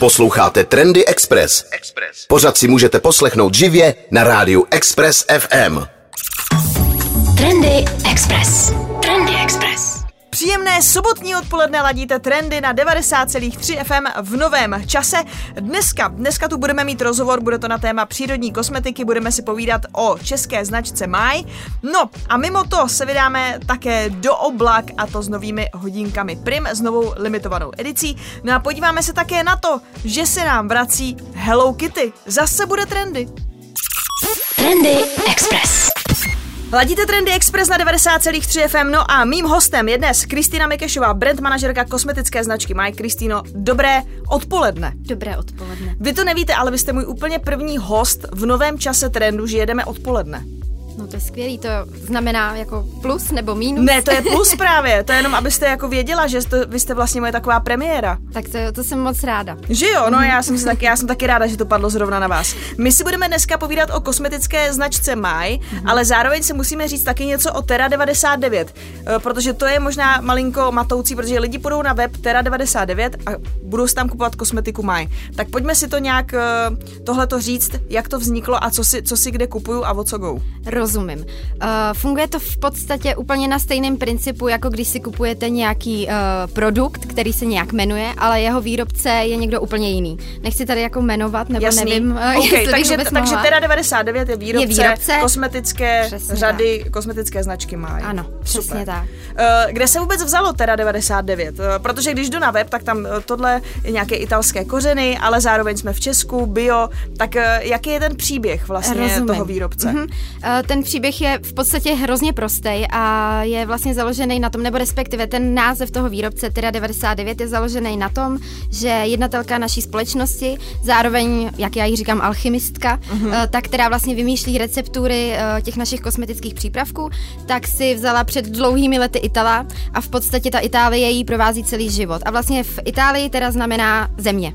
Posloucháte Trendy Express. Pořad si můžete poslechnout živě na rádiu Express FM. Trendy Express. Trendy Express. Příjemné sobotní odpoledne, ladíte Trendy na 90,3 FM v novém čase. Dneska tu budeme mít rozhovor, bude to na téma přírodní kosmetiky, budeme si povídat o české značce MÁJ. No a mimo to se vydáme také do oblak, a to s novými hodinkami Prim, s novou limitovanou edicí. No a podíváme se také na to, že se nám vrací Hello Kitty. Zase bude Trendy. Trendy Express. Ladíte Trendy Express na 90,3 FM, no a mým hostem je dnes Kristýna Mikešová, brand manažerka kosmetické značky MyKristíno. Dobré odpoledne. Dobré odpoledne. Vy to nevíte, ale vy jste můj úplně první host v novém čase trendu, že jedeme odpoledne. No to je skvělý, to znamená jako plus nebo mínus? Ne, to je plus právě, to je jenom, abyste jako věděla, že vy jste vlastně moje taková premiéra. Tak to jsem moc ráda. Že jo, no já jsem taky ráda, že to padlo zrovna na vás. My si budeme dneska povídat o kosmetické značce MÁJ, ale zároveň si musíme říct taky něco o Terra 99, protože to je možná malinko matoucí, protože lidi půjdou na web Terra 99 a budou si tam kupovat kosmetiku MÁJ. Tak pojďme si to nějak tohleto říct, jak to vzniklo a co si kde kupuju a o co go. Rozumím. Funguje to v podstatě úplně na stejném principu, jako když si kupujete nějaký produkt, který se nějak jmenuje, ale jeho výrobce je někdo úplně jiný. Nechci tady jako jmenovat, nebo jasný. Nevím, okay, takže Terra 99 je výrobce kosmetické přesně řady, tak. Kosmetické značky MÁJ. Ano, přesně super. Tak. Kde se vůbec vzalo Terra 99? Protože když jdu na web, tak tam tohle je nějaké italské kořeny, ale zároveň jsme v Česku, bio, tak jaký je ten příběh vlastně toho výrobce? Ten příběh je v podstatě hrozně prostý a je vlastně založený na tom, nebo respektive ten název toho výrobce Terra 99 je založený na tom, že jednatelka naší společnosti, zároveň, jak já jí říkám, alchymistka, ta, která vlastně vymýšlí receptury těch našich kosmetických přípravků, tak si vzala před dlouhými lety Itala a v podstatě ta Itálie jí provází celý život. A vlastně v Itálii teda znamená země.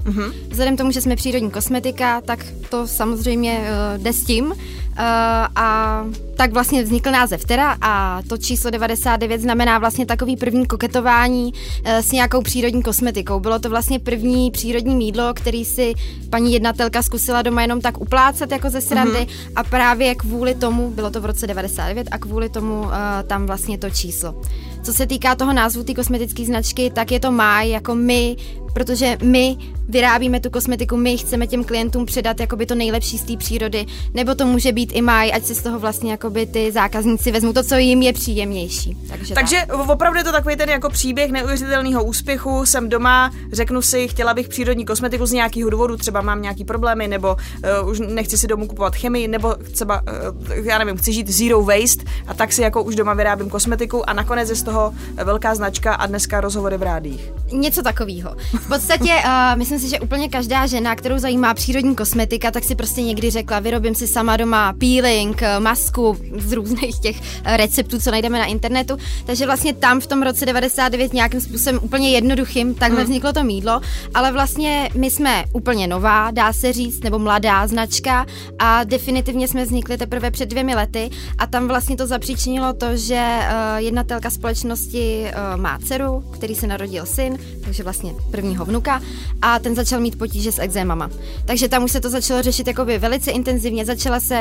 Vzhledem tomu, že jsme přírodní kosmetika, tak to samozřejmě jde s tím. A tak vlastně vznikl název Terra a to číslo 99 znamená vlastně takový první koketování s nějakou přírodní kosmetikou. Bylo to vlastně první přírodní mýdlo, který si paní jednatelka zkusila doma jenom tak uplácat jako ze srandy a právě kvůli tomu, bylo to v roce 99 a kvůli tomu tam vlastně to číslo. Co se týká toho názvu té kosmetické značky, tak je to MÁJ jako my, protože my vyrábíme tu kosmetiku, my chceme těm klientům předat jakoby to nejlepší z té přírody, nebo to může být i MÁJ, ať si z toho vlastně jakoby ty zákazníci vezmu to, co jim je příjemnější. Takže opravdu je to takový ten jako příběh neuvěřitelného úspěchu. Jsem doma, řeknu si, chtěla bych přírodní kosmetiku z nějakého důvodu, třeba mám nějaký problémy, nebo už nechci si domů kupovat chemii, nebo třeba, já nevím, chci žít zero waste a tak si jako už doma vyrábím kosmetiku a nakonec je z toho velká značka a dneska rozhovory v rádiích. Něco takového. V podstatě myslím si, že úplně každá žena, kterou zajímá přírodní kosmetika, tak si prostě někdy řekla, vyrobím si sama doma peeling, masku z různých těch receptů, co najdeme na internetu. Takže vlastně tam v tom roce 99 nějakým způsobem úplně jednoduchým takhle vzniklo to mýdlo, ale vlastně my jsme úplně nová, dá se říct, nebo mladá značka a definitivně jsme vznikli teprve před 2 lety a tam vlastně to zapříčinilo to, že jednatelka společnosti má dceru, který se narodil syn, takže vlastně prvního vnuka a ten začal mít potíže s ekzémama. Takže tam už se to začalo řešit jakoby velice intenzivně,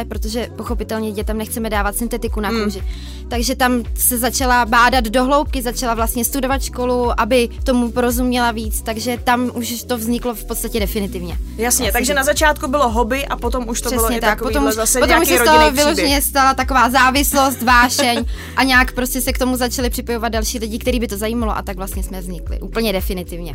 protože pochopitelně dětem nechceme dávat syntetiku na kůži. Takže tam se začala bádat do hloubky, začala vlastně studovat školu, aby tomu porozuměla víc, takže tam už to vzniklo v podstatě definitivně. Jasně, takže na začátku bylo hobby a potom už to přesně bylo tak. Potom se z toho vyloženě stala taková závislost, vášeň a nějak prostě se k tomu začaly připojovat další lidi, který by to zajímalo a tak vlastně jsme vznikli úplně definitivně.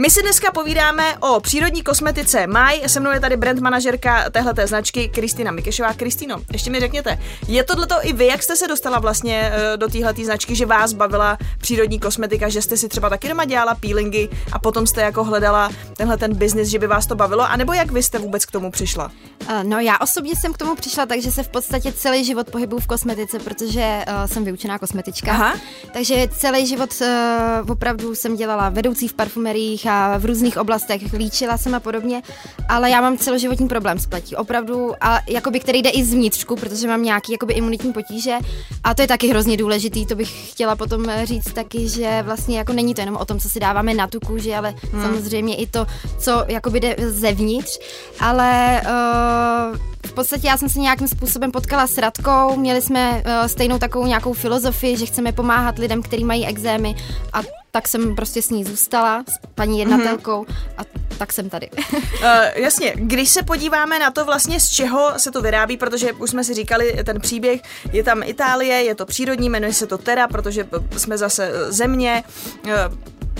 My si dneska povídáme o přírodní kosmetice MÁJ, se mnou je tady brand manažerka téhleté značky Kristýna Mikešová. Kristýno, ještě mi řekněte, je tohleto i vy, jak jste se dostala vlastně do téhleté značky, že vás bavila přírodní kosmetika, že jste si třeba taky doma dělala peelingy a potom jste jako hledala tenhle ten biznis, že by vás to bavilo, anebo jak vy jste vůbec k tomu přišla? No já osobně jsem k tomu přišla, takže se v podstatě celý život pohybuju v kosmetice, protože jsem vyučená kosmetička. Aha. Takže celý život opravdu jsem dělala vedoucí v parfumerii a v různých oblastech, líčila jsem a podobně, ale já mám celoživotní problém s pletí, opravdu, a jakoby, který jde i zvnitřku, protože mám nějaký jakoby imunitní potíže a to je taky hrozně důležitý, to bych chtěla potom říct, taky, že vlastně jako není to jenom o tom, co si dáváme na tu kůži, ale samozřejmě i to, co jakoby jde zevnitř, ale v podstatě já jsem se nějakým způsobem potkala s Radkou, měli jsme stejnou takovou nějakou filozofii, že chceme pomáhat lidem, kteří mají exémy, a tak jsem prostě s ní zůstala, s paní jednatelkou, a tak jsem tady. Jasně, když se podíváme na to vlastně, z čeho se to vyrábí, protože už jsme si říkali ten příběh, je tam Itálie, je to přírodní, jmenuje se to Terra, protože jsme zase země,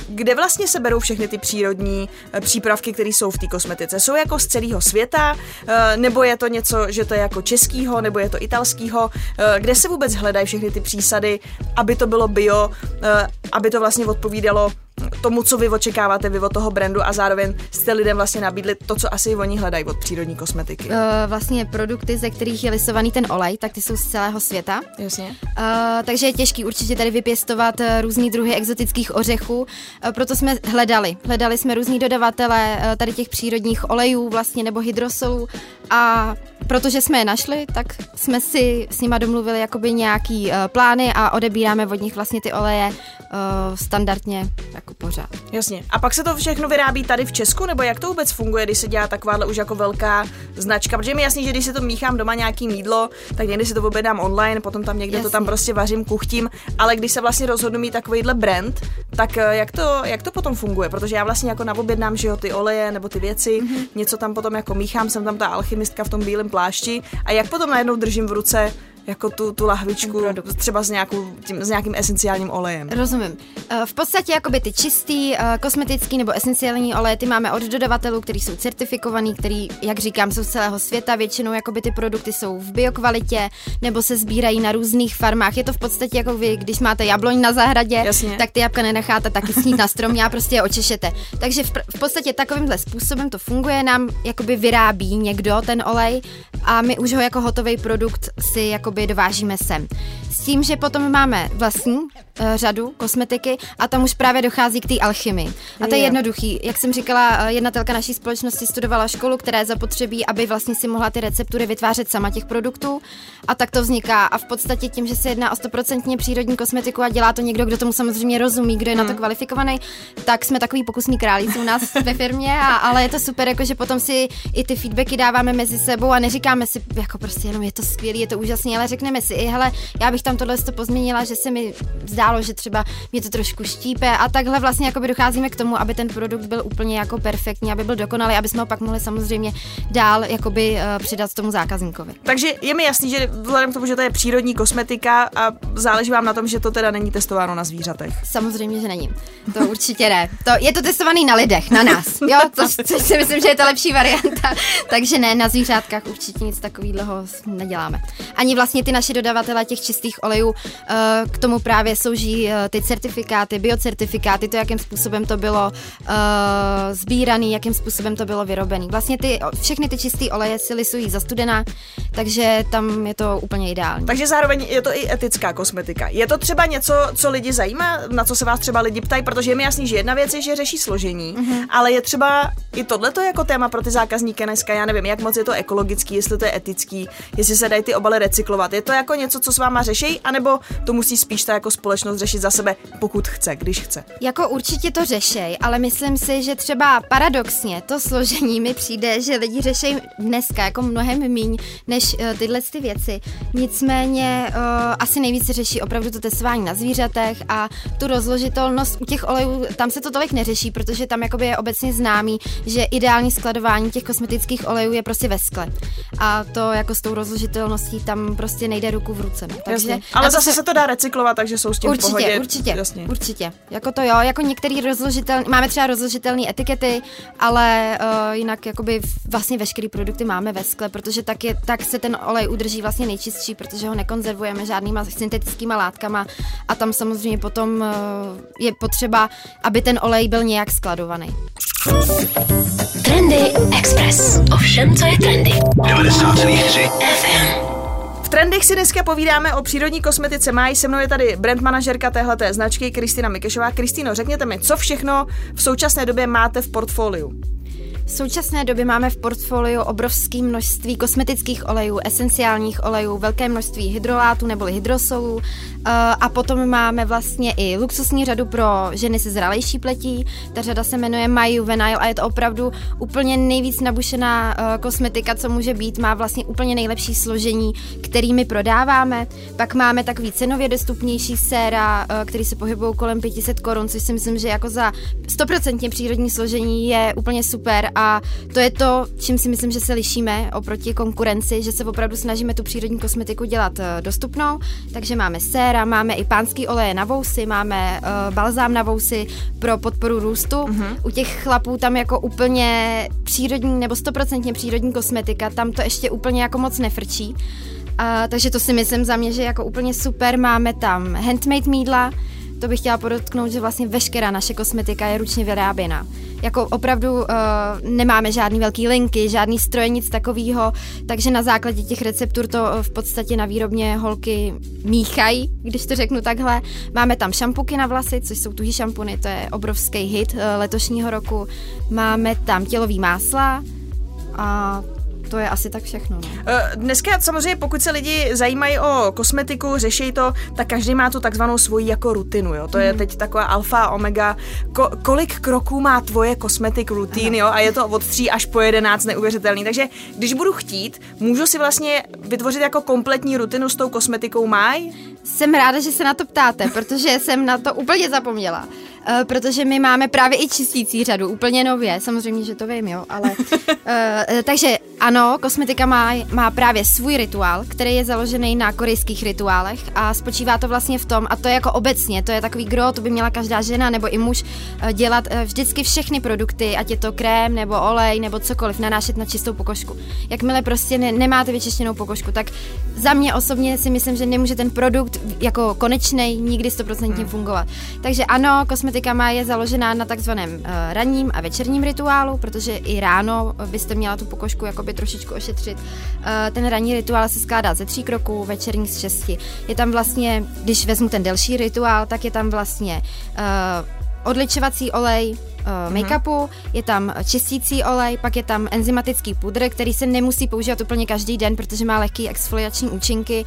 kde vlastně se berou všechny ty přírodní přípravky, které jsou v té kosmetice? Jsou jako z celého světa, nebo je to něco, že to je jako českýho, nebo je to italskýho? Kde se vůbec hledají všechny ty přísady, aby to bylo bio, aby to vlastně odpovídalo tomu, co vy očekáváte, vy od toho brandu, a zároveň jste lidem vlastně nabídli to, co asi oni hledají od přírodní kosmetiky. Vlastně produkty, ze kterých je lisovaný ten olej, tak ty jsou z celého světa. Jasně. Takže je těžký určitě tady vypěstovat různý druhy exotických ořechů, proto jsme hledali jsme různý dodavatele tady těch přírodních olejů vlastně, nebo hydrosolů, a protože jsme je našli, tak jsme si s nima domluvili jakoby nějaký plány a odebíráme od nich vlastně ty oleje standardně jako pořád. Jasně. A pak se to všechno vyrábí tady v Česku, nebo jak to vůbec funguje, když se dělá takováhle už jako velká značka? Protože mi jasný, že když si to míchám doma nějaký mýdlo, tak někdy si to objednám online, potom tam někde Jasně. to tam prostě vařím, kuchtím, ale když se vlastně rozhodnu mít takovýhle brand, tak jak to potom funguje? Protože já vlastně jako naobjednám, že jo, ty oleje nebo ty věci, něco tam potom jako míchám, jsem tam ta alchymistka v tom bílém plášti, a jak potom najednou držím v ruce jako tu lahvičku třeba s nějakým esenciálním olejem. Rozumím. V podstatě jakoby ty čistý, kosmetický nebo esenciální oleje, ty máme od dodavatelů, kteří jsou certifikovaní, který, jak říkám, jsou z celého světa. Většinou jakoby ty produkty jsou v biokvalitě nebo se sbírají na různých farmách. Je to v podstatě jako vy, když máte jabloň na zahradě, Jasně. tak ty jablka nenecháte taky snít na stromě a prostě je očešete. Takže v podstatě takovýmhle způsobem to funguje. Nám jakoby vyrábí někdo ten olej a my už ho jako hotový produkt si jako dovážíme sem. S tím, že potom máme vlastní řadu kosmetiky a tam už právě dochází k té alchymii. A to je jednoduchý. Jak jsem říkala, jednatelka naší společnosti studovala školu, která je zapotřebí, aby vlastně si mohla ty receptury vytvářet sama těch produktů, a tak to vzniká. A v podstatě tím, že se jedná o 100% přírodní kosmetiku a dělá to někdo, kdo tomu samozřejmě rozumí, kdo je na to kvalifikovaný, tak jsme takový pokusní králíci u nás ve firmě, ale je to super, jako že potom si i ty feedbacky dáváme mezi sebou a neříkáme si jako prostě jenom je to skvělý, je to úžasný, ale řekneme si i hele, já bych tam tohle to pozměnila, že se mi zdálo, že třeba mě to trošku štípe, a takhle vlastně jakoby docházíme k tomu, aby ten produkt byl úplně jako perfektní, aby byl dokonalý, aby jsme ho pak mohli samozřejmě dál jakoby přidat tomu zákazníkovi. Takže je mi jasný, že vzhledem k tomu, že to je přírodní kosmetika, a záleží vám na tom, že to teda není testováno na zvířatech. Samozřejmě, že není. To určitě ne. Je to testovaný na lidech, na nás. Jo, což si myslím, že je ta lepší varianta. Takže ne, na zvířátkách určitě nic takového neděláme. Ani vlastně ty naše dodavatele těch čistých olejů, k tomu právě slouží ty certifikáty, biocertifikáty, to, jakým způsobem to bylo sbíraný, jakým způsobem to bylo vyrobený. Vlastně všechny ty čisté oleje si lisují za studena, takže tam je to úplně ideální. Takže zároveň je to i etická kosmetika. Je to třeba něco, co lidi zajímá, na co se vás třeba lidi ptají, protože je mi jasný, že jedna věc je, že řeší složení, ale je třeba i tohleto jako téma pro ty zákazníky dneska. Já nevím, jak moc je to ekologický, jestli to je etický, jestli se dají ty obaly recyklovat. Je to jako něco, co s váma řeší, anebo to musí spíš ta jako společnost řešit za sebe, pokud chce, když chce? Jako určitě to řešej, ale myslím si, že třeba paradoxně to složení mi přijde, že lidi řešejí dneska jako mnohem míň než tyhle ty věci. Nicméně asi nejvíc řeší opravdu to testování na zvířatech a tu rozložitelnost u těch olejů, tam se to tolik neřeší, protože tam jakoby je obecně známý, že ideální skladování těch kosmetických olejů je prostě ve skle. A to jako s tou rozložitelností tam prostě nejde ruku v ruce. Takže, ale zase se to dá recyklovat, takže jsou s tím určitě, v pohodě. Určitě. Jako to jo, jako některý rozložitelný, máme třeba rozložitelné etikety, ale jinak jakoby vlastně veškerý produkty máme ve skle, protože tak se ten olej udrží vlastně nejčistší, protože ho nekonzervujeme žádnýma syntetickýma látkama, a tam samozřejmě potom je potřeba, aby ten olej byl nějak skladovaný. Trendy Express. O všem, co je trendy. 90,3 FM. V trendech si dneska povídáme o přírodní kosmetice MÁJ. Se mnou je tady brand manažerka téhleté značky Kristýna Mikešová. Kristýno, řekněte mi, co všechno v současné době máte v portfoliu? V současné době máme v portfoliu obrovské množství kosmetických olejů, esenciálních olejů, velké množství hydrolátů neboli hydrosolů a potom máme vlastně i luxusní řadu pro ženy se zralejší pletí. Ta řada se jmenuje MÁJ Juvenile a je to opravdu úplně nejvíc nabušená kosmetika, co může být. Má vlastně úplně nejlepší složení, který my prodáváme. Pak máme takový cenově dostupnější séra, který se pohybují kolem 500 korun, což si myslím, že jako za 100% přírodní složení je úplně super a to je to, čím si myslím, že se lišíme oproti konkurenci, že se opravdu snažíme tu přírodní kosmetiku dělat dostupnou, takže máme séra, máme i pánský oleje na vousy, máme balzám na vousy pro podporu růstu. Mm-hmm. U těch chlapů tam jako úplně přírodní nebo 100% přírodní kosmetika, tam to ještě úplně jako moc nefrčí. Takže to si myslím za mě, že jako úplně super, máme tam handmade mýdla, to bych chtěla podotknout, že vlastně veškerá naše kosmetika je ručně vyráběna. Jako opravdu nemáme žádný velký linky, žádný stroj, nic takovýho, takže na základě těch receptur to v podstatě na výrobně holky míchají, když to řeknu takhle. Máme tam šampuky na vlasy, což jsou tuhý šampuny, to je obrovský hit letošního roku. Máme tam tělový másla a to je asi tak všechno. Dneska samozřejmě, pokud se lidi zajímají o kosmetiku, řeší to, tak každý má tu takzvanou svoji jako rutinu, jo. To je teď taková alfa, omega. Kolik kroků má tvoje kosmetik rutín, jo, a je to od 3 až po 11 neuvěřitelný. Takže když budu chtít, můžu si vlastně vytvořit jako kompletní rutinu s tou kosmetikou MÁJ? Jsem ráda, že se na to ptáte, protože jsem na to úplně zapomněla. Protože my máme právě i čistící řadu, úplně nově, samozřejmě, že to vím, jo, ale takže ano, kosmetika má právě svůj rituál, který je založený na korejských rituálech a spočívá to vlastně v tom, a to je jako obecně, to je takový gro, to by měla každá žena nebo i muž dělat vždycky všechny produkty, ať je to krém nebo olej nebo cokoliv, nanášet na čistou pokožku. Jakmile prostě nemáte vyčištěnou pokožku, tak za mě osobně si myslím, že nemůže ten produkt jako konečnej nikdy 100% fungovat. Takže ano, kosmetika MÁJ je založená na takzvaném ranním a večerním rituálu, protože i ráno byste měla tu pokožku jakoby trošičku ošetřit. Ten ranní rituál se skládá ze 3 kroků, večerní z 6. Je tam vlastně, když vezmu ten delší rituál, tak je tam vlastně odličovací olej, make-upu, je tam čistící olej, pak je tam enzymatický pudr, který se nemusí používat úplně každý den, protože má lehký exfoliační účinky,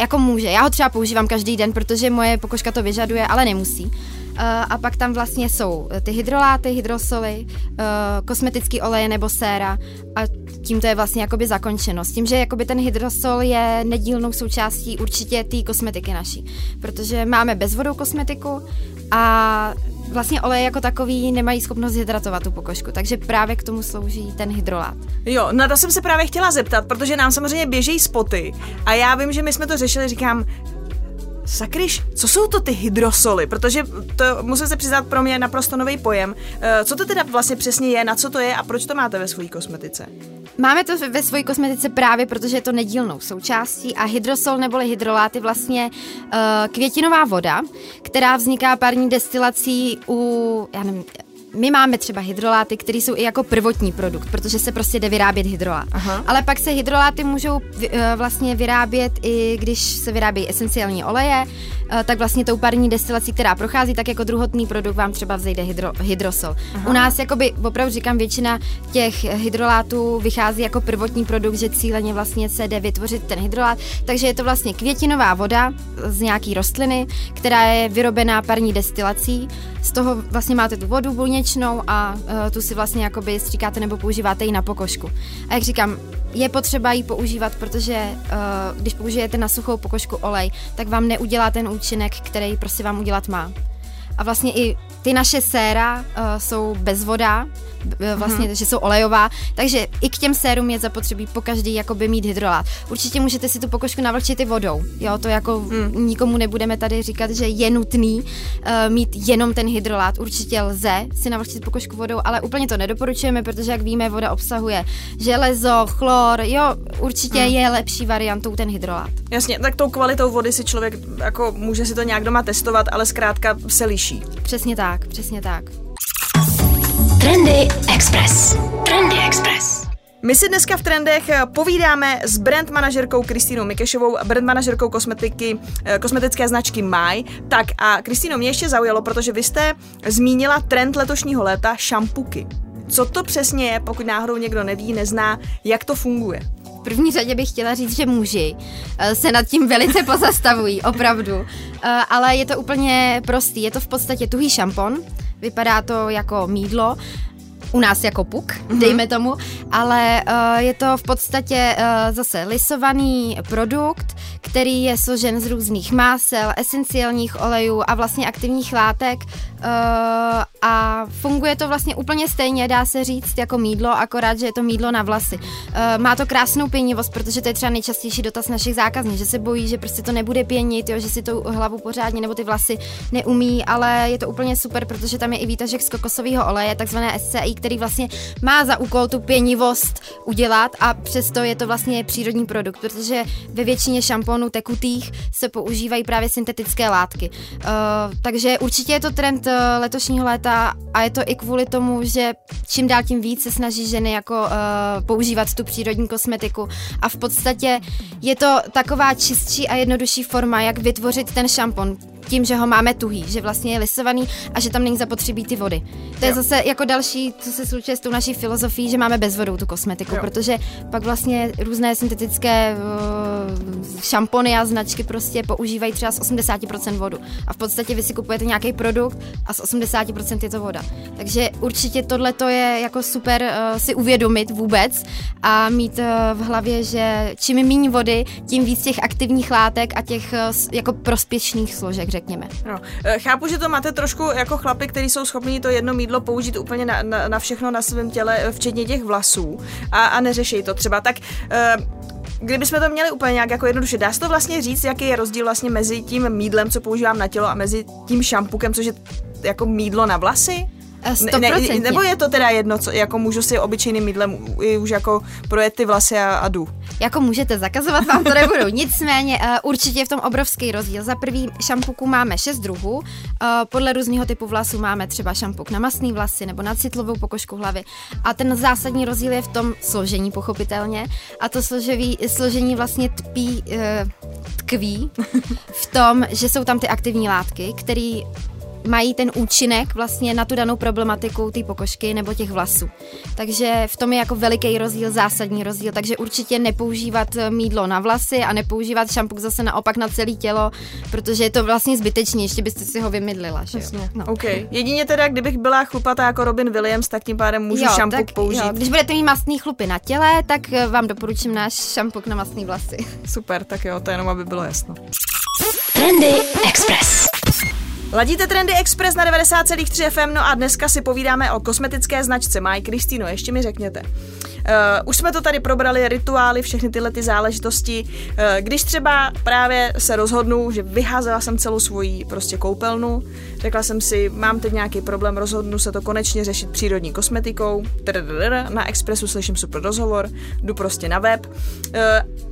jako může. Já ho třeba používám každý den, protože moje pokožka to vyžaduje, ale nemusí. A pak tam vlastně jsou ty hydroláty, hydrosoly, kosmetický oleje nebo séra a tím to je vlastně jakoby zakončeno. S tím, že jakoby ten hydrosol je nedílnou součástí určitě té kosmetiky naší, protože máme bezvodou kosmetiku a vlastně oleje jako takový nemají schopnost hydratovat tu pokožku, takže právě k tomu slouží ten hydrolát. Jo, na to jsem se právě chtěla zeptat, protože nám samozřejmě běží spoty a já vím, že my jsme to řešili, říkám, sakryš, co jsou to ty hydrosoly? Protože to, musím se přiznat, pro mě je naprosto nový pojem. Co to teda vlastně přesně je, na co to je a proč to máte ve své kosmetice? Máme to ve své kosmetice právě, protože je to nedílnou součástí a hydrosol neboli hydrolát je vlastně květinová voda, která vzniká parní destilací u, já nevím, my máme třeba hydroláty, které jsou i jako prvotní produkt, protože se prostě jde vyrábět hydrolát. Aha. Ale pak se hydroláty můžou vlastně vyrábět i když se vyrábějí esenciální oleje, tak vlastně tou parní destilací, která prochází, tak jako druhotný produkt vám třeba vzejde hydrosol. Aha. U nás jakoby, opravdu říkám, většina těch hydrolátů vychází jako prvotní produkt, že cíleně vlastně se jde vytvořit ten hydrolát, takže je to vlastně květinová voda z nějaký rostliny, která je vyrobená parní destilací. Z toho vlastně máte tu vodu buněčnou a tu si vlastně jakoby stříkáte nebo používáte ji na pokožku. A jak říkám, je potřeba ji používat, protože když použijete na suchou pokožku olej, tak vám neudělá ten účinek, který prostě vám udělat má. A vlastně i ty naše séra jsou bez voda, vlastně, že jsou olejová, takže i k těm sérům je zapotřebí pokaždý jakoby mít hydrolát. Určitě můžete si tu pokožku navlčit i vodou, jo, to jako nikomu nebudeme tady říkat, že je nutný mít jenom ten hydrolát. Určitě lze si navlčit pokožku vodou, ale úplně to nedoporučujeme, protože jak víme, voda obsahuje železo, chlor, jo, určitě je lepší variantou ten hydrolát. Jasně, tak tou kvalitou vody si člověk jako může si to nějak doma testovat, ale zkrátka se liší. Přesně tak, přesně tak. Trendy Express. Trendy Express. My si dneska v Trendech povídáme s brand manažerkou Kristýnou Mikešovou, brand manažerkou kosmetické značky MÁJ. Tak a Kristýno, mě ještě zaujalo, protože vy jste zmínila trend letošního léta šampuky. Co to přesně je, pokud náhodou někdo neví, nezná, jak to funguje? V první řadě bych chtěla říct, že muži se nad tím velice pozastavují, opravdu. Ale je to úplně prostý, je to v podstatě tuhý šampon, vypadá to jako mýdlo, u nás jako puk, dejme tomu, ale je to v podstatě zase lisovaný produkt, který je složen z různých másel, esenciálních olejů a vlastně aktivních látek a funguje to vlastně úplně stejně, dá se říct, jako mýdlo, akorát, že je to mýdlo na vlasy. Má to krásnou pěnivost, protože to je třeba nejčastější dotaz našich zákazníků, že se bojí, že prostě to nebude pěnit, jo, že si tu hlavu pořádně nebo ty vlasy neumí, ale je to úplně super, protože tam je i výtažek z kokosového oleje, takzvané SCI, který vlastně má za úkol tu pěnivost udělat a přesto je to vlastně přírodní produkt, protože ve většině šamponů tekutých se používají právě syntetické látky. Takže určitě je to trend letošního léta a je to i kvůli tomu, že čím dál tím víc se snaží ženy jako používat tu přírodní kosmetiku a v podstatě je to taková čistší a jednodušší forma, jak vytvořit ten šampon. Tím, že ho máme tuhý, že vlastně je lisovaný a že tam není zapotřebí ty vody. To je zase jako další, co se slučuje s tou naší filozofií, že máme bez vodou tu kosmetiku, protože pak vlastně různé syntetické šampony a značky prostě používají třeba z 80% vodu. A v podstatě vy si kupujete nějaký produkt a z 80% je to voda. Takže určitě tohleto je jako super si uvědomit vůbec a mít v hlavě, že čím méně vody, tím víc těch aktivních látek a těch jako prospěšných složek, řekněme. No, chápu, že to máte trošku jako chlapi, kteří jsou schopní to jedno mýdlo použít úplně na všechno na svém těle, včetně těch vlasů a neřeší to třeba. Tak kdybychom to měli úplně nějak jako jednoduše, dá se to vlastně říct, jaký je rozdíl vlastně mezi tím mýdlem, co používám na tělo a mezi tím šampukem, což je jako mýdlo na vlasy? 100%. Nebo je to teda jedno, co, jako můžu si obyčejným mydlem už jako projet ty vlasy a jdu? Jako můžete, zakazovat vám to nebudu, nicméně určitě je v tom obrovský rozdíl. Za prvý šampuku máme 6 druhů, podle různého typu vlasů máme třeba šampuk na masný vlasy nebo na citlovou pokožku hlavy a ten zásadní rozdíl je v tom složení pochopitelně a to složení vlastně tkví v tom, že jsou tam ty aktivní látky, který mají ten účinek vlastně na tu danou problematiku té pokožky nebo těch vlasů. Takže v tom je jako veliký rozdíl, zásadní rozdíl, takže určitě nepoužívat mýdlo na vlasy a nepoužívat šampuk zase naopak na celé tělo, protože je to vlastně zbytečný, ještě byste si ho vymydlila, že jo. No. Okay. Jedině teda, kdybych byla chlupatá jako Robin Williams, tak tím pádem můžu šampuk použít. Jo, když budete mít mastný chlupy na těle, tak vám doporučím náš šampuk na mastný vlasy. Super, tak jo, to jenom aby bylo jasno. Trendy Express. Ladíte Trendy Express na 90,3 FM, no a dneska si povídáme o kosmetické značce MÁJ. Kristýno, ještě mi řekněte. Už jsme to tady probrali, rituály, všechny tyhle ty záležitosti. Když třeba právě se rozhodnu, že vyházela jsem celou svoji prostě koupelnu, řekla jsem si, mám teď nějaký problém, rozhodnu se to konečně řešit přírodní kosmetikou, na Expressu slyším super rozhovor, jdu prostě na web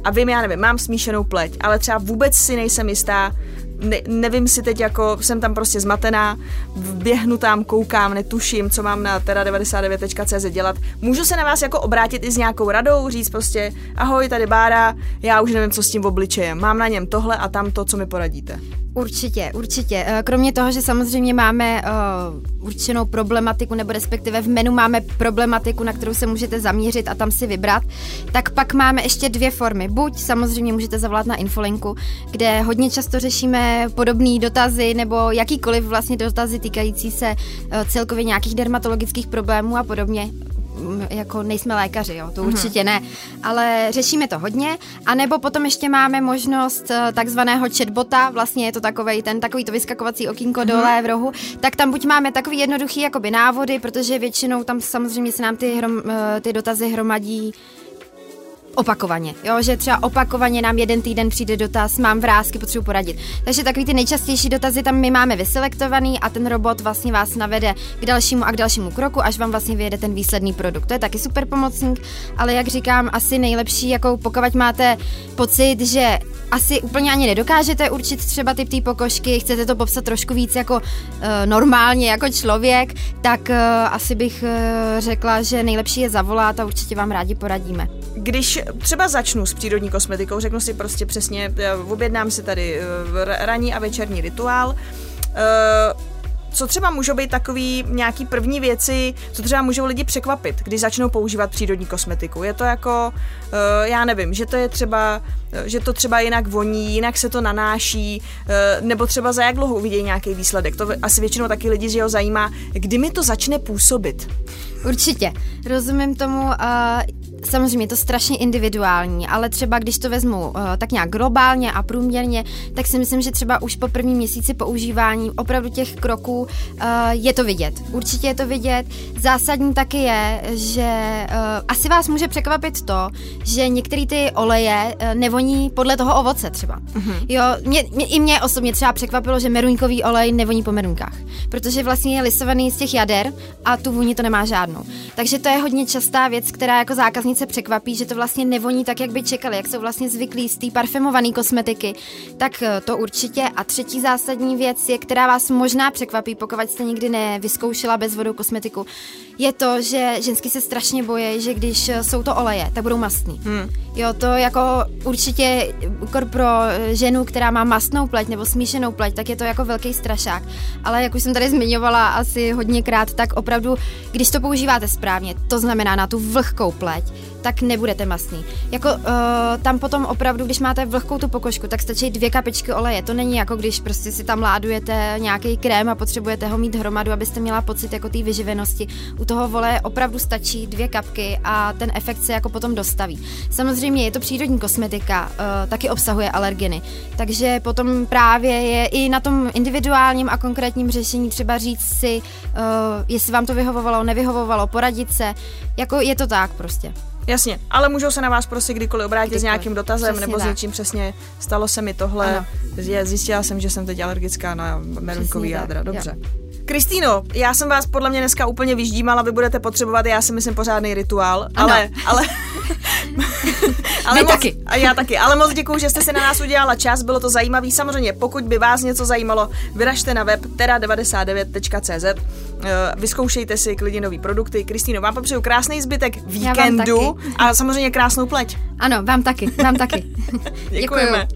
a vím, já nevím, mám smíšenou pleť, ale třeba vůbec si nejsem jistá, nevím si teď jako, jsem tam prostě zmatená, běhnu tam, koukám, netuším, co mám na Terra 99.cz dělat. Můžu se na vás jako obrátit i s nějakou radou, říct prostě ahoj, tady Bára, já už nevím, co s tím obličejem, mám na něm tohle a tamto, co mi poradíte? Určitě. Kromě toho, že samozřejmě máme určenou problematiku, nebo respektive v menu máme problematiku, na kterou se můžete zaměřit a tam si vybrat, tak pak máme ještě dvě formy. Buď samozřejmě můžete zavolat na infolinku, kde hodně často řešíme podobné dotazy nebo jakýkoliv vlastně dotazy týkající se celkově nějakých dermatologických problémů a podobně. Jako nejsme lékaři, jo, to určitě ne, ale řešíme to hodně. A nebo potom ještě máme možnost takzvaného chatbota, vlastně je to takový to vyskakovací okýnko dole v rohu, tak tam buď máme takový jednoduchý jakoby návody, protože většinou tam samozřejmě se nám ty dotazy hromadí opakovaně, jo, že třeba opakovaně nám jeden týden přijde dotaz, mám vrásky, potřebuji poradit. Takže takový ty nejčastější dotazy tam my máme vyselektovaný a ten robot vlastně vás navede k dalšímu a k dalšímu kroku, až vám vlastně vyjede ten výsledný produkt. To je taky super pomocník, ale jak říkám, asi nejlepší, jako pokud máte pocit, že asi úplně ani nedokážete určit třeba typ té pokožky, chcete to popsat trošku víc jako normálně, jako člověk, tak asi bych řekla, že nejlepší je zavolat a určitě vám rádi poradíme. Když třeba začnu s přírodní kosmetikou, řeknu si prostě přesně, objednám si tady ranní a večerní rituál, co třeba můžou být takový nějaký první věci, co třeba můžou lidi překvapit, když začnou používat přírodní kosmetiku. Je to jako, já nevím, že to je třeba, že to třeba jinak voní, jinak se to nanáší, nebo třeba za jak dlouho uvidějí nějaký výsledek. To asi většinou taky lidi, že ho zajímá, kdy mi to začne působit. Určitě, rozumím tomu, samozřejmě je to strašně individuální, ale třeba když to vezmu tak nějak globálně a průměrně, tak si myslím, že třeba už po prvním měsíci používání opravdu těch kroků je to vidět. Určitě je to vidět. Zásadní taky je, že asi vás může překvapit to, že některé ty oleje nevoní podle toho ovoce třeba. Mm-hmm. Jo, mě osobně třeba překvapilo, že meruňkový olej nevoní po meruňkách, protože vlastně je lisovaný z těch jader a tu vůni to nemá žádnou. Takže to je hodně častá věc, která jako zákaznice překvapí, že to vlastně nevoní tak, jak by čekali, jak jsou vlastně zvyklí z té parfumované kosmetiky. Tak to určitě. A třetí zásadní věc je, která vás možná překvapí, pokud jste nikdy nevyzkoušela bez vodou kosmetiku, je to, že žensky se strašně bojí, že když jsou to oleje, tak budou mastný. Jo, to jako určitě pro ženu, která má mastnou pleť nebo smíšenou pleť, tak je to jako velký strašák. Ale jak už jsem tady zmiňovala asi hodněkrát, tak opravdu, když to používáte správně, to znamená na tu vlhkou pleť, tak nebudete mastný. Jako tam potom opravdu, když máte vlhkou tu pokožku, tak stačí 2 kapičky oleje. To není jako když prostě si tam ládujete nějaký krém a potřebujete ho mít hromadu, abyste měla pocit jako té vyživenosti. U toho oleje opravdu stačí 2 kapky a ten efekt se jako potom dostaví. Samozřejmě je to přírodní kosmetika, taky obsahuje alergeny. Takže potom právě je i na tom individuálním a konkrétním řešení třeba říct si, jestli vám to vyhovovalo, nevyhovovalo, poradit se. Jako je to tak prostě. Jasně, ale můžou se na vás prostě kdykoliv obrátit s nějakým dotazem přesně nebo s něčím přesně. Stalo se mi tohle, zjistila jsem, že jsem teď alergická na meruňkový jádra. Dobře. Jo. Kristýno, já jsem vás podle mě dneska úplně vyždímala, vy budete potřebovat, já si myslím, pořádný rituál, ano. ale moc, taky. A já taky, ale moc děkuju, že jste si na nás udělala čas, bylo to zajímavý, samozřejmě pokud by vás něco zajímalo, vyražte na web terra99.cz, vyzkoušejte si klidně nový produkty. Kristýno, vám popřeju krásný zbytek víkendu a samozřejmě krásnou pleť. Ano, vám taky. Děkujeme.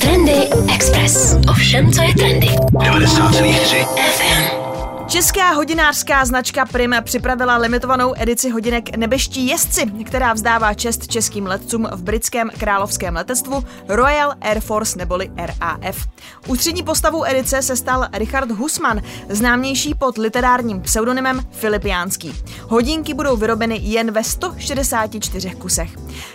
Trendy Express. O všem, co je trendy. 90,3 FM. Česká hodinářská značka Prim připravila limitovanou edici hodinek Nebeští jezdci, která vzdává čest českým letcům v britském královském letectvu Royal Air Force neboli RAF. Ústřední postavou edice se stal Richard Husmann, známější pod literárním pseudonymem Filipiánský. Hodinky budou vyrobeny jen ve 164 kusech.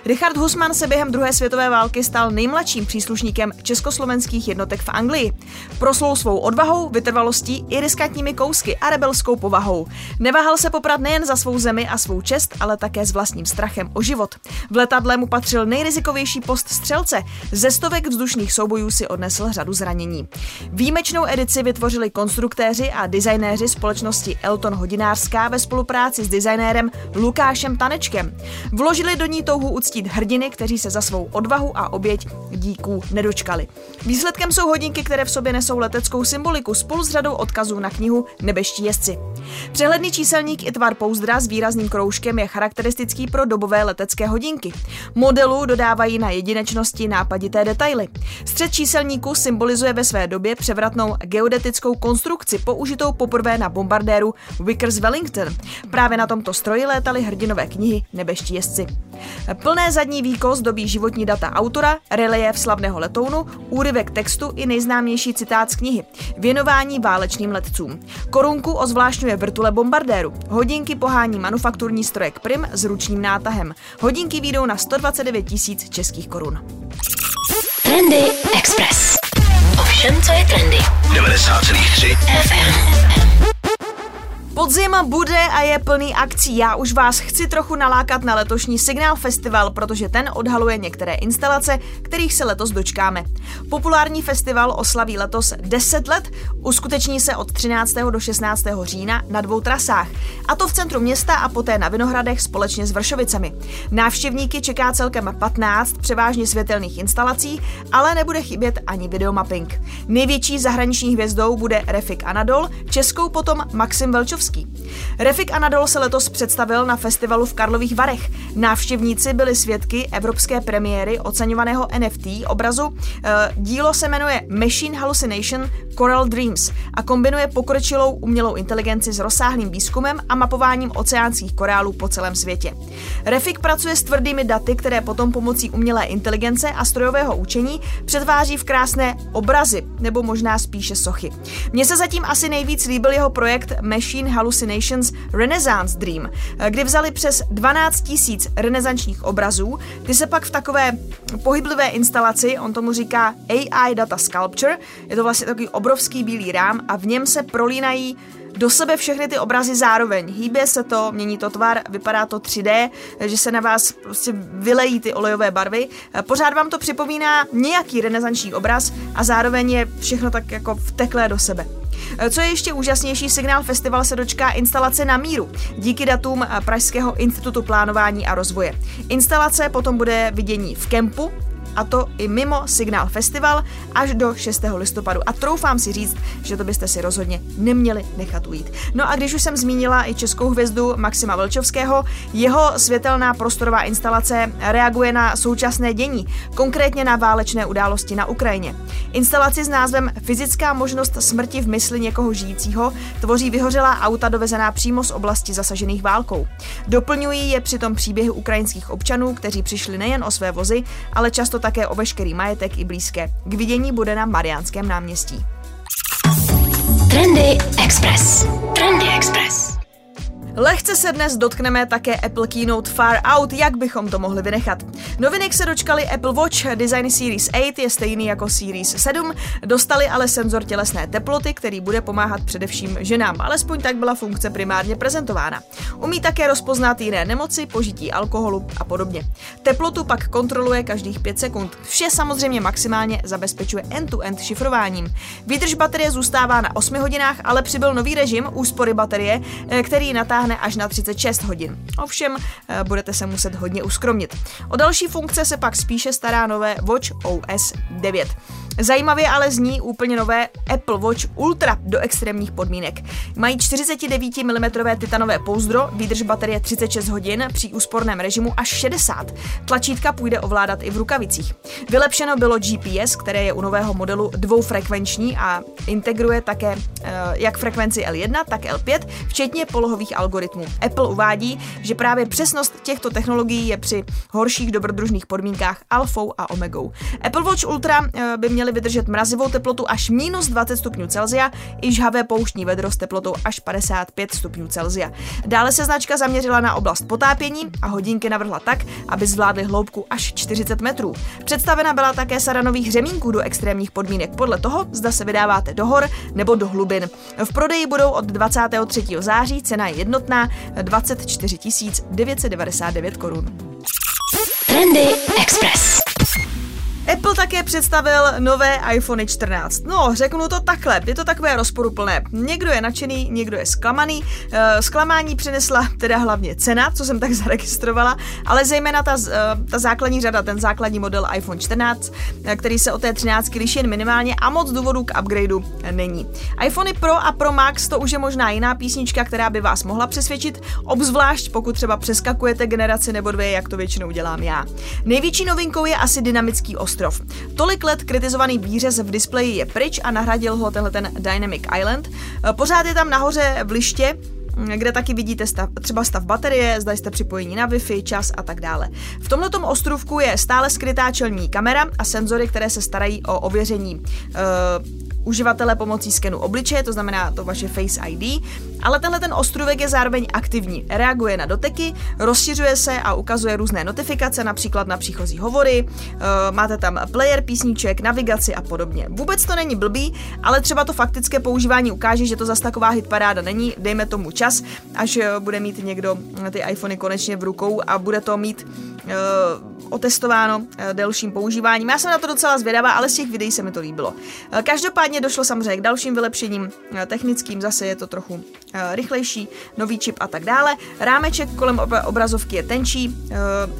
Richard Husmann se během druhé světové války stal nejmladším příslušníkem československých jednotek v Anglii. Proslul svou odvahou, vytrvalostí i riskantními kousky a rebelskou povahou. Neváhal se poprat nejen za svou zemi a svou čest, ale také s vlastním strachem o život. V letadle mu patřil nejrizikovější post střelce. Ze 100 vzdušných soubojů si odnesl řadu zranění. Výjimečnou edici vytvořili konstruktéři a designéři společnosti Elton Hodinářská ve spolupráci s designérem Lukášem Tanečkem. Vložili do ní touhu uctít hrdiny, kteří se za svou odvahu a oběť díků nedočkali. Výsledkem jsou hodinky, které v sobě nesou leteckou symboliku spolu s řadou odkazů na knihu Nebeští jezdci. Přehledný číselník i tvar pouzdra s výrazným kroužkem je charakteristický pro dobové letecké hodinky. Modelu dodávají na jedinečnosti nápadité detaily. Střed číselníku symbolizuje ve své době převratnou geodetickou konstrukci použitou poprvé na bombardéru Vickers Wellington. Právě na tomto stroji létaly hrdinové knihy Nebeští jezdci. Plné zadní víko zdobí životní data autora, reliéf slavného letounu, úryvek textu i nejznámější citát z knihy. Věnování válečným letcům. Korunku ozvlášňuje vrtule bombardéru. Hodinky pohání manufakturní strojek Prim s ručním nátahem. Hodinky výjdou na 129 000 českých korun. Trendy Express. O všem, co je trendy. 90,3 FM. Podzim bude a je plný akcí. Já už vás chci trochu nalákat na letošní Signal Festival, protože ten odhaluje některé instalace, kterých se letos dočkáme. Populární festival oslaví letos 10 let, uskuteční se od 13. do 16. října na 2 trasách, a to v centru města a poté na Vinohradech společně s Vršovicemi. Návštěvníky čeká celkem 15 převážně světelných instalací, ale nebude chybět ani videomapping. Největší zahraniční hvězdou bude Refik Anadol, českou potom Maxim Velčovský. Velčovský. Refik Anadol se letos představil na festivalu v Karlových Varech. Návštěvníci byli svědky evropské premiéry oceňovaného NFT obrazu. Dílo se jmenuje Machine Hallucination Coral Dreams a kombinuje pokročilou umělou inteligenci s rozsáhlým výzkumem a mapováním oceánských korálů po celém světě. Refik pracuje s tvrdými daty, které potom pomocí umělé inteligence a strojového učení přetváří v krásné obrazy, nebo možná spíše sochy. Mně se zatím asi nejvíc líbil jeho projekt Machine Hallucinations Renaissance Dream, kdy vzali přes 12 000 renesančních obrazů, ty se pak v takové pohyblivé instalaci, on tomu říká AI Data Sculpture, je to vlastně takový obrovský bílý rám a v něm se prolínají do sebe všechny ty obrazy zároveň. Hýbě se to, mění to tvar, vypadá to 3D, že se na vás prostě vylejí ty olejové barvy. Pořád vám to připomíná nějaký renesanční obraz a zároveň je všechno tak jako vteklé do sebe. Co je ještě úžasnější, Signal Festival se dočká instalace na míru díky datům Pražského institutu plánování a rozvoje. Instalace potom bude vidění v kempu, a to i mimo Signal Festival až do 6. listopadu. A troufám si říct, že to byste si rozhodně neměli nechat ujít. No a když už jsem zmínila i českou hvězdu Maxima Velčovského, jeho světelná prostorová instalace reaguje na současné dění, konkrétně na válečné události na Ukrajině. Instalaci s názvem Fyzická možnost smrti v mysli někoho žijícího tvoří vyhořelá auta dovezená přímo z oblasti zasažených válkou. Doplňují je přitom příběhy ukrajinských občanů, kteří přišli nejen o své vozy, ale často také o veškerý majetek i blízké. K vidění bude na Mariánském náměstí. Trendy Express. Lehce se dnes dotkneme také Apple Keynote Far Out, jak bychom to mohli vynechat. Novinek se dočkali Apple Watch, design Series 8 je stejný jako Series 7, dostali ale senzor tělesné teploty, který bude pomáhat především ženám, alespoň tak byla funkce primárně prezentována. Umí také rozpoznat jiné nemoci, požití alkoholu a podobně. Teplotu pak kontroluje každých 5 sekund. Vše samozřejmě maximálně zabezpečuje end-to-end šifrováním. Výdrž baterie zůstává na 8 hodinách, ale přibyl nový režim úspory baterie, který natáhne až na 36 hodin. Ovšem, budete se muset hodně uskromnit. O další funkce se pak spíše stará nové Watch OS 9. Zajímavě ale zní úplně nové Apple Watch Ultra do extrémních podmínek. Mají 49 mm titanové pouzdro, výdrž baterie 36 hodin, při úsporném režimu až 60. Tlačítka půjde ovládat i v rukavicích. Vylepšeno bylo GPS, které je u nového modelu dvoufrekvenční a integruje také jak frekvenci L1, tak L5, včetně polohových algoritmů. Apple uvádí, že právě přesnost těchto technologií je při horších dobrodružných podmínkách alfou a omegou. Apple Watch Ultra by měly vydržet mrazivou teplotu až minus 20 stupňů Celsia i žhavé pouštní vedro s teplotou až 55 stupňů Celsia. Dále se značka zaměřila na oblast potápění a hodinky navrhla tak, aby zvládly hloubku až 40 metrů. Představena byla také sada nových řemínků do extrémních podmínek podle toho, zda se vydáváte do hor nebo do hlubin. V prodeji budou od 23. září, cena je jednotná 24 999 korun. Trendy Express. Apple také představil nové iPhone 14. No, řeknu to takhle, je to takové rozporuplné. Někdo je nadšený, někdo je zklamaný. Zklamání přinesla teda hlavně cena, co jsem tak zaregistrovala, ale zejména ta základní řada, ten základní model iPhone 14, který se od té 13 liší jen minimálně a moc důvodů k upgradeu není. iPhony Pro a Pro Max, to už je možná jiná písnička, která by vás mohla přesvědčit, obzvlášť pokud třeba přeskakujete generaci nebo dvě, jak to většinou dělám já. Největší novinkou je asi dynamický ostrov. Tolik let kritizovaný výřez v displeji je pryč a nahradil ho tenhleten Dynamic Island. Pořád je tam nahoře v liště, kde taky vidíte třeba stav baterie, zda jste připojení na Wi-Fi, čas a tak dále. V tomhletom ostrůvku je stále skrytá čelní kamera a senzory, které se starají o ověření uživatele pomocí skenu obličeje, to znamená to vaše Face ID, ale tenhle ten ostrůvek je zároveň aktivní. Reaguje na doteky, rozšiřuje se a ukazuje různé notifikace, například na příchozí hovory, máte tam player písniček, navigaci a podobně. Vůbec to není blbý, ale třeba to faktické používání ukáže, že to zas taková hitparáda není, dejme tomu čas, až bude mít někdo ty iPhony konečně v rukou a bude to mít otestováno delším používáním. Já jsem na to docela zvědavá, ale z těch videí se mi to líbilo. Každopádně došlo samozřejmě k dalším vylepšením technickým, zase je to trochu rychlejší, nový čip a tak dále. Rámeček kolem obrazovky je tenčí,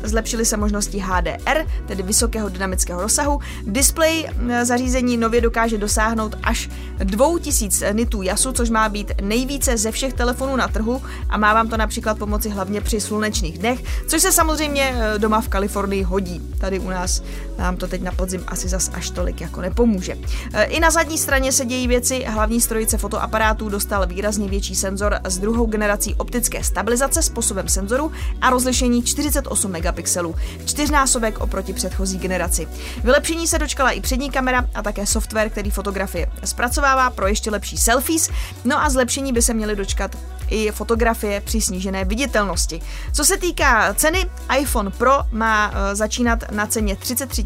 zlepšily se možnosti HDR, tedy vysokého dynamického rozsahu. Displej zařízení nově dokáže dosáhnout až 2000 nitů jasu, což má být nejvíce ze všech telefonů na trhu a má vám to například pomoci hlavně při slunečných dnech, což se samozřejmě doma v Kalifornii hodí. Tady u nás nám to teď na podzim asi zas až tolik jako nepomůže. I na zadní straně se dějí věci, hlavní strojice fotoaparátů dostal výrazně větší senzor s druhou generací optické stabilizace s posuvem senzoru a rozlišení 48 megapixelů, čtyřnásobek oproti předchozí generaci. Vylepšení se dočkala i přední kamera a také software, který fotografie zpracovává pro ještě lepší selfies, no a zlepšení by se měly dočkat i fotografie při snížené viditelnosti. Co se týká ceny, iPhone Pro má začínat na ceně 33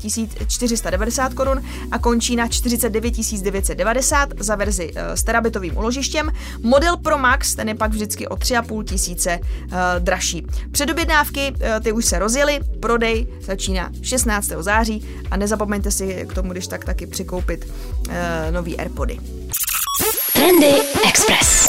490 korun a končí na 49 990 za verzi s terabitovým uložištěm. Model Pro Max, ten je pak vždycky o 3,5 tisíce dražší. Předobědnávky, ty už se rozjely, prodej začíná 16. září a nezapomeňte si k tomu, když tak taky přikoupit nový AirPody. Trendy Express.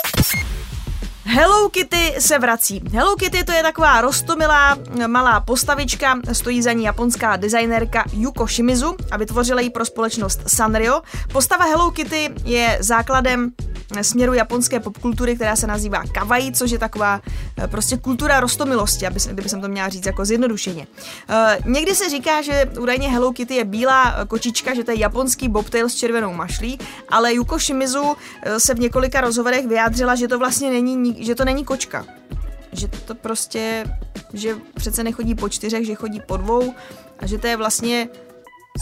Hello Kitty se vrací. Hello Kitty, to je taková roztomilá malá postavička, stojí za ní japonská designérka Yuko Shimizu a vytvořila ji pro společnost Sanrio. Postava Hello Kitty je základem směru japonské popkultury, která se nazývá kawaii, což je taková prostě kultura roztomilosti, kdyby jsem to měla říct jako zjednodušeně. Někdy se říká, že údajně Hello Kitty je bílá kočička, že to je japonský bobtail s červenou mašlí, ale Yuko Shimizu se v několika rozhovorech vyjádřila, že to vlastně není, že to není kočka. Že to prostě, že přece nechodí po čtyřech, že chodí po dvou a že to je vlastně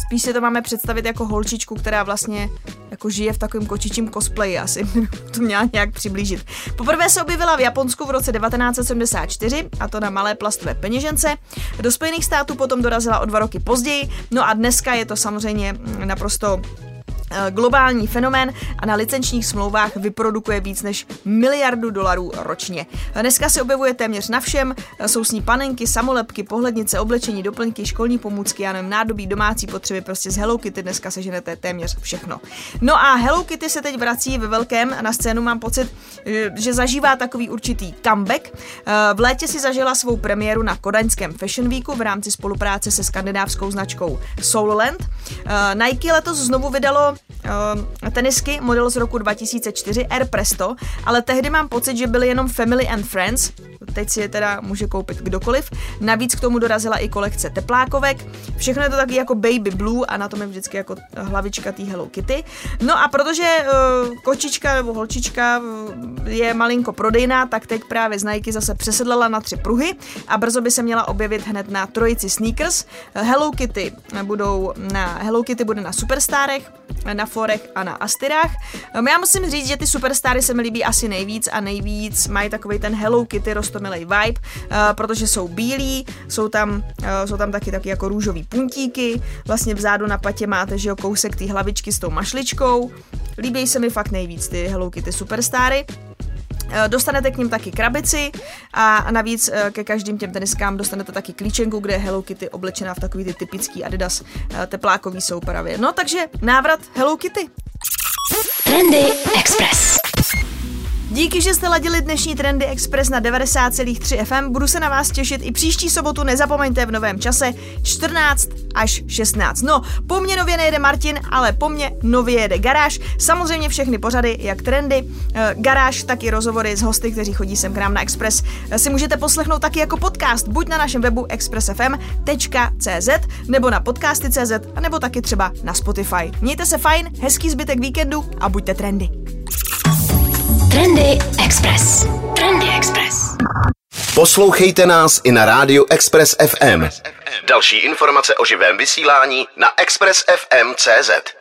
spíš si to máme představit jako holčičku, která vlastně jako žije v takovém kočičím cosplayi, asi to měla nějak přiblížit. Poprvé se objevila v Japonsku v roce 1974, a to na malé plastové peněžence. Do Spojených států potom dorazila o 2 roky později, no a dneska je to samozřejmě naprosto globální fenomén a na licenčních smlouvách vyprodukuje víc než $1 billion ročně. Dneska se objevuje téměř na všem, jsou s ní panenky, samolepky, pohlednice, oblečení, doplňky, školní pomůcky, já nevím, nádobí, domácí potřeby, prostě z Hello Kitty dneska seženete téměř všechno. No a Hello Kitty se teď vrací ve velkém na scénu, mám pocit, že zažívá takový určitý comeback. V létě si zažila svou premiéru na kodaňském Fashion Weeku v rámci spolupráce se skandinávskou značkou Soulland. Nike letos znovu vydalo tenisky, model z roku 2004 Air Presto, ale tehdy mám pocit, že byly jenom Family and Friends, teď si je teda může koupit kdokoliv, navíc k tomu dorazila i kolekce teplákovek, všechno je to taky jako baby blue a na tom je vždycky jako hlavička té Hello Kitty. No a protože kočička nebo holčička je malinko prodejná, tak teď právě z Nike zase přesedlala na 3 pruhy a brzo by se měla objevit hned na trojici sneakers. Hello Kitty bude na Superstarech, na forech a na astyrách. Já musím říct, že ty superstary se mi líbí asi nejvíc a nejvíc mají takovej ten Hello Kitty roztomilej vibe, protože jsou bílí, jsou tam taky jako růžový puntíky, vlastně vzadu na patě máte, že jo, kousek té hlavičky s tou mašličkou. Líbí se mi fakt nejvíc ty Hello Kitty superstary. Dostanete k nim taky krabici a navíc ke každým těm teniskám dostanete taky klíčenku, kde je Hello Kitty oblečená v takový ty typický Adidas teplákový soupravě. No takže návrat Hello Kitty. Trendy Express. Díky, že jste ladili dnešní Trendy Express na 90,3 FM. Budu se na vás těšit i příští sobotu, nezapomeňte v novém čase 14 až 16. No, po mně nově nejede Martin, ale po mně nově jede Garáž. Samozřejmě všechny pořady, jak Trendy, Garáž, tak i rozhovory s hosty, kteří chodí sem k nám na Express, si můžete poslechnout taky jako podcast, buď na našem webu expressfm.cz, nebo na podcasty.cz, nebo taky třeba na Spotify. Mějte se fajn, hezký zbytek víkendu a buďte trendy. Trendy Express. Trendy Express. Poslouchejte nás i na rádiu Express FM. Další informace o živém vysílání na expressfm.cz.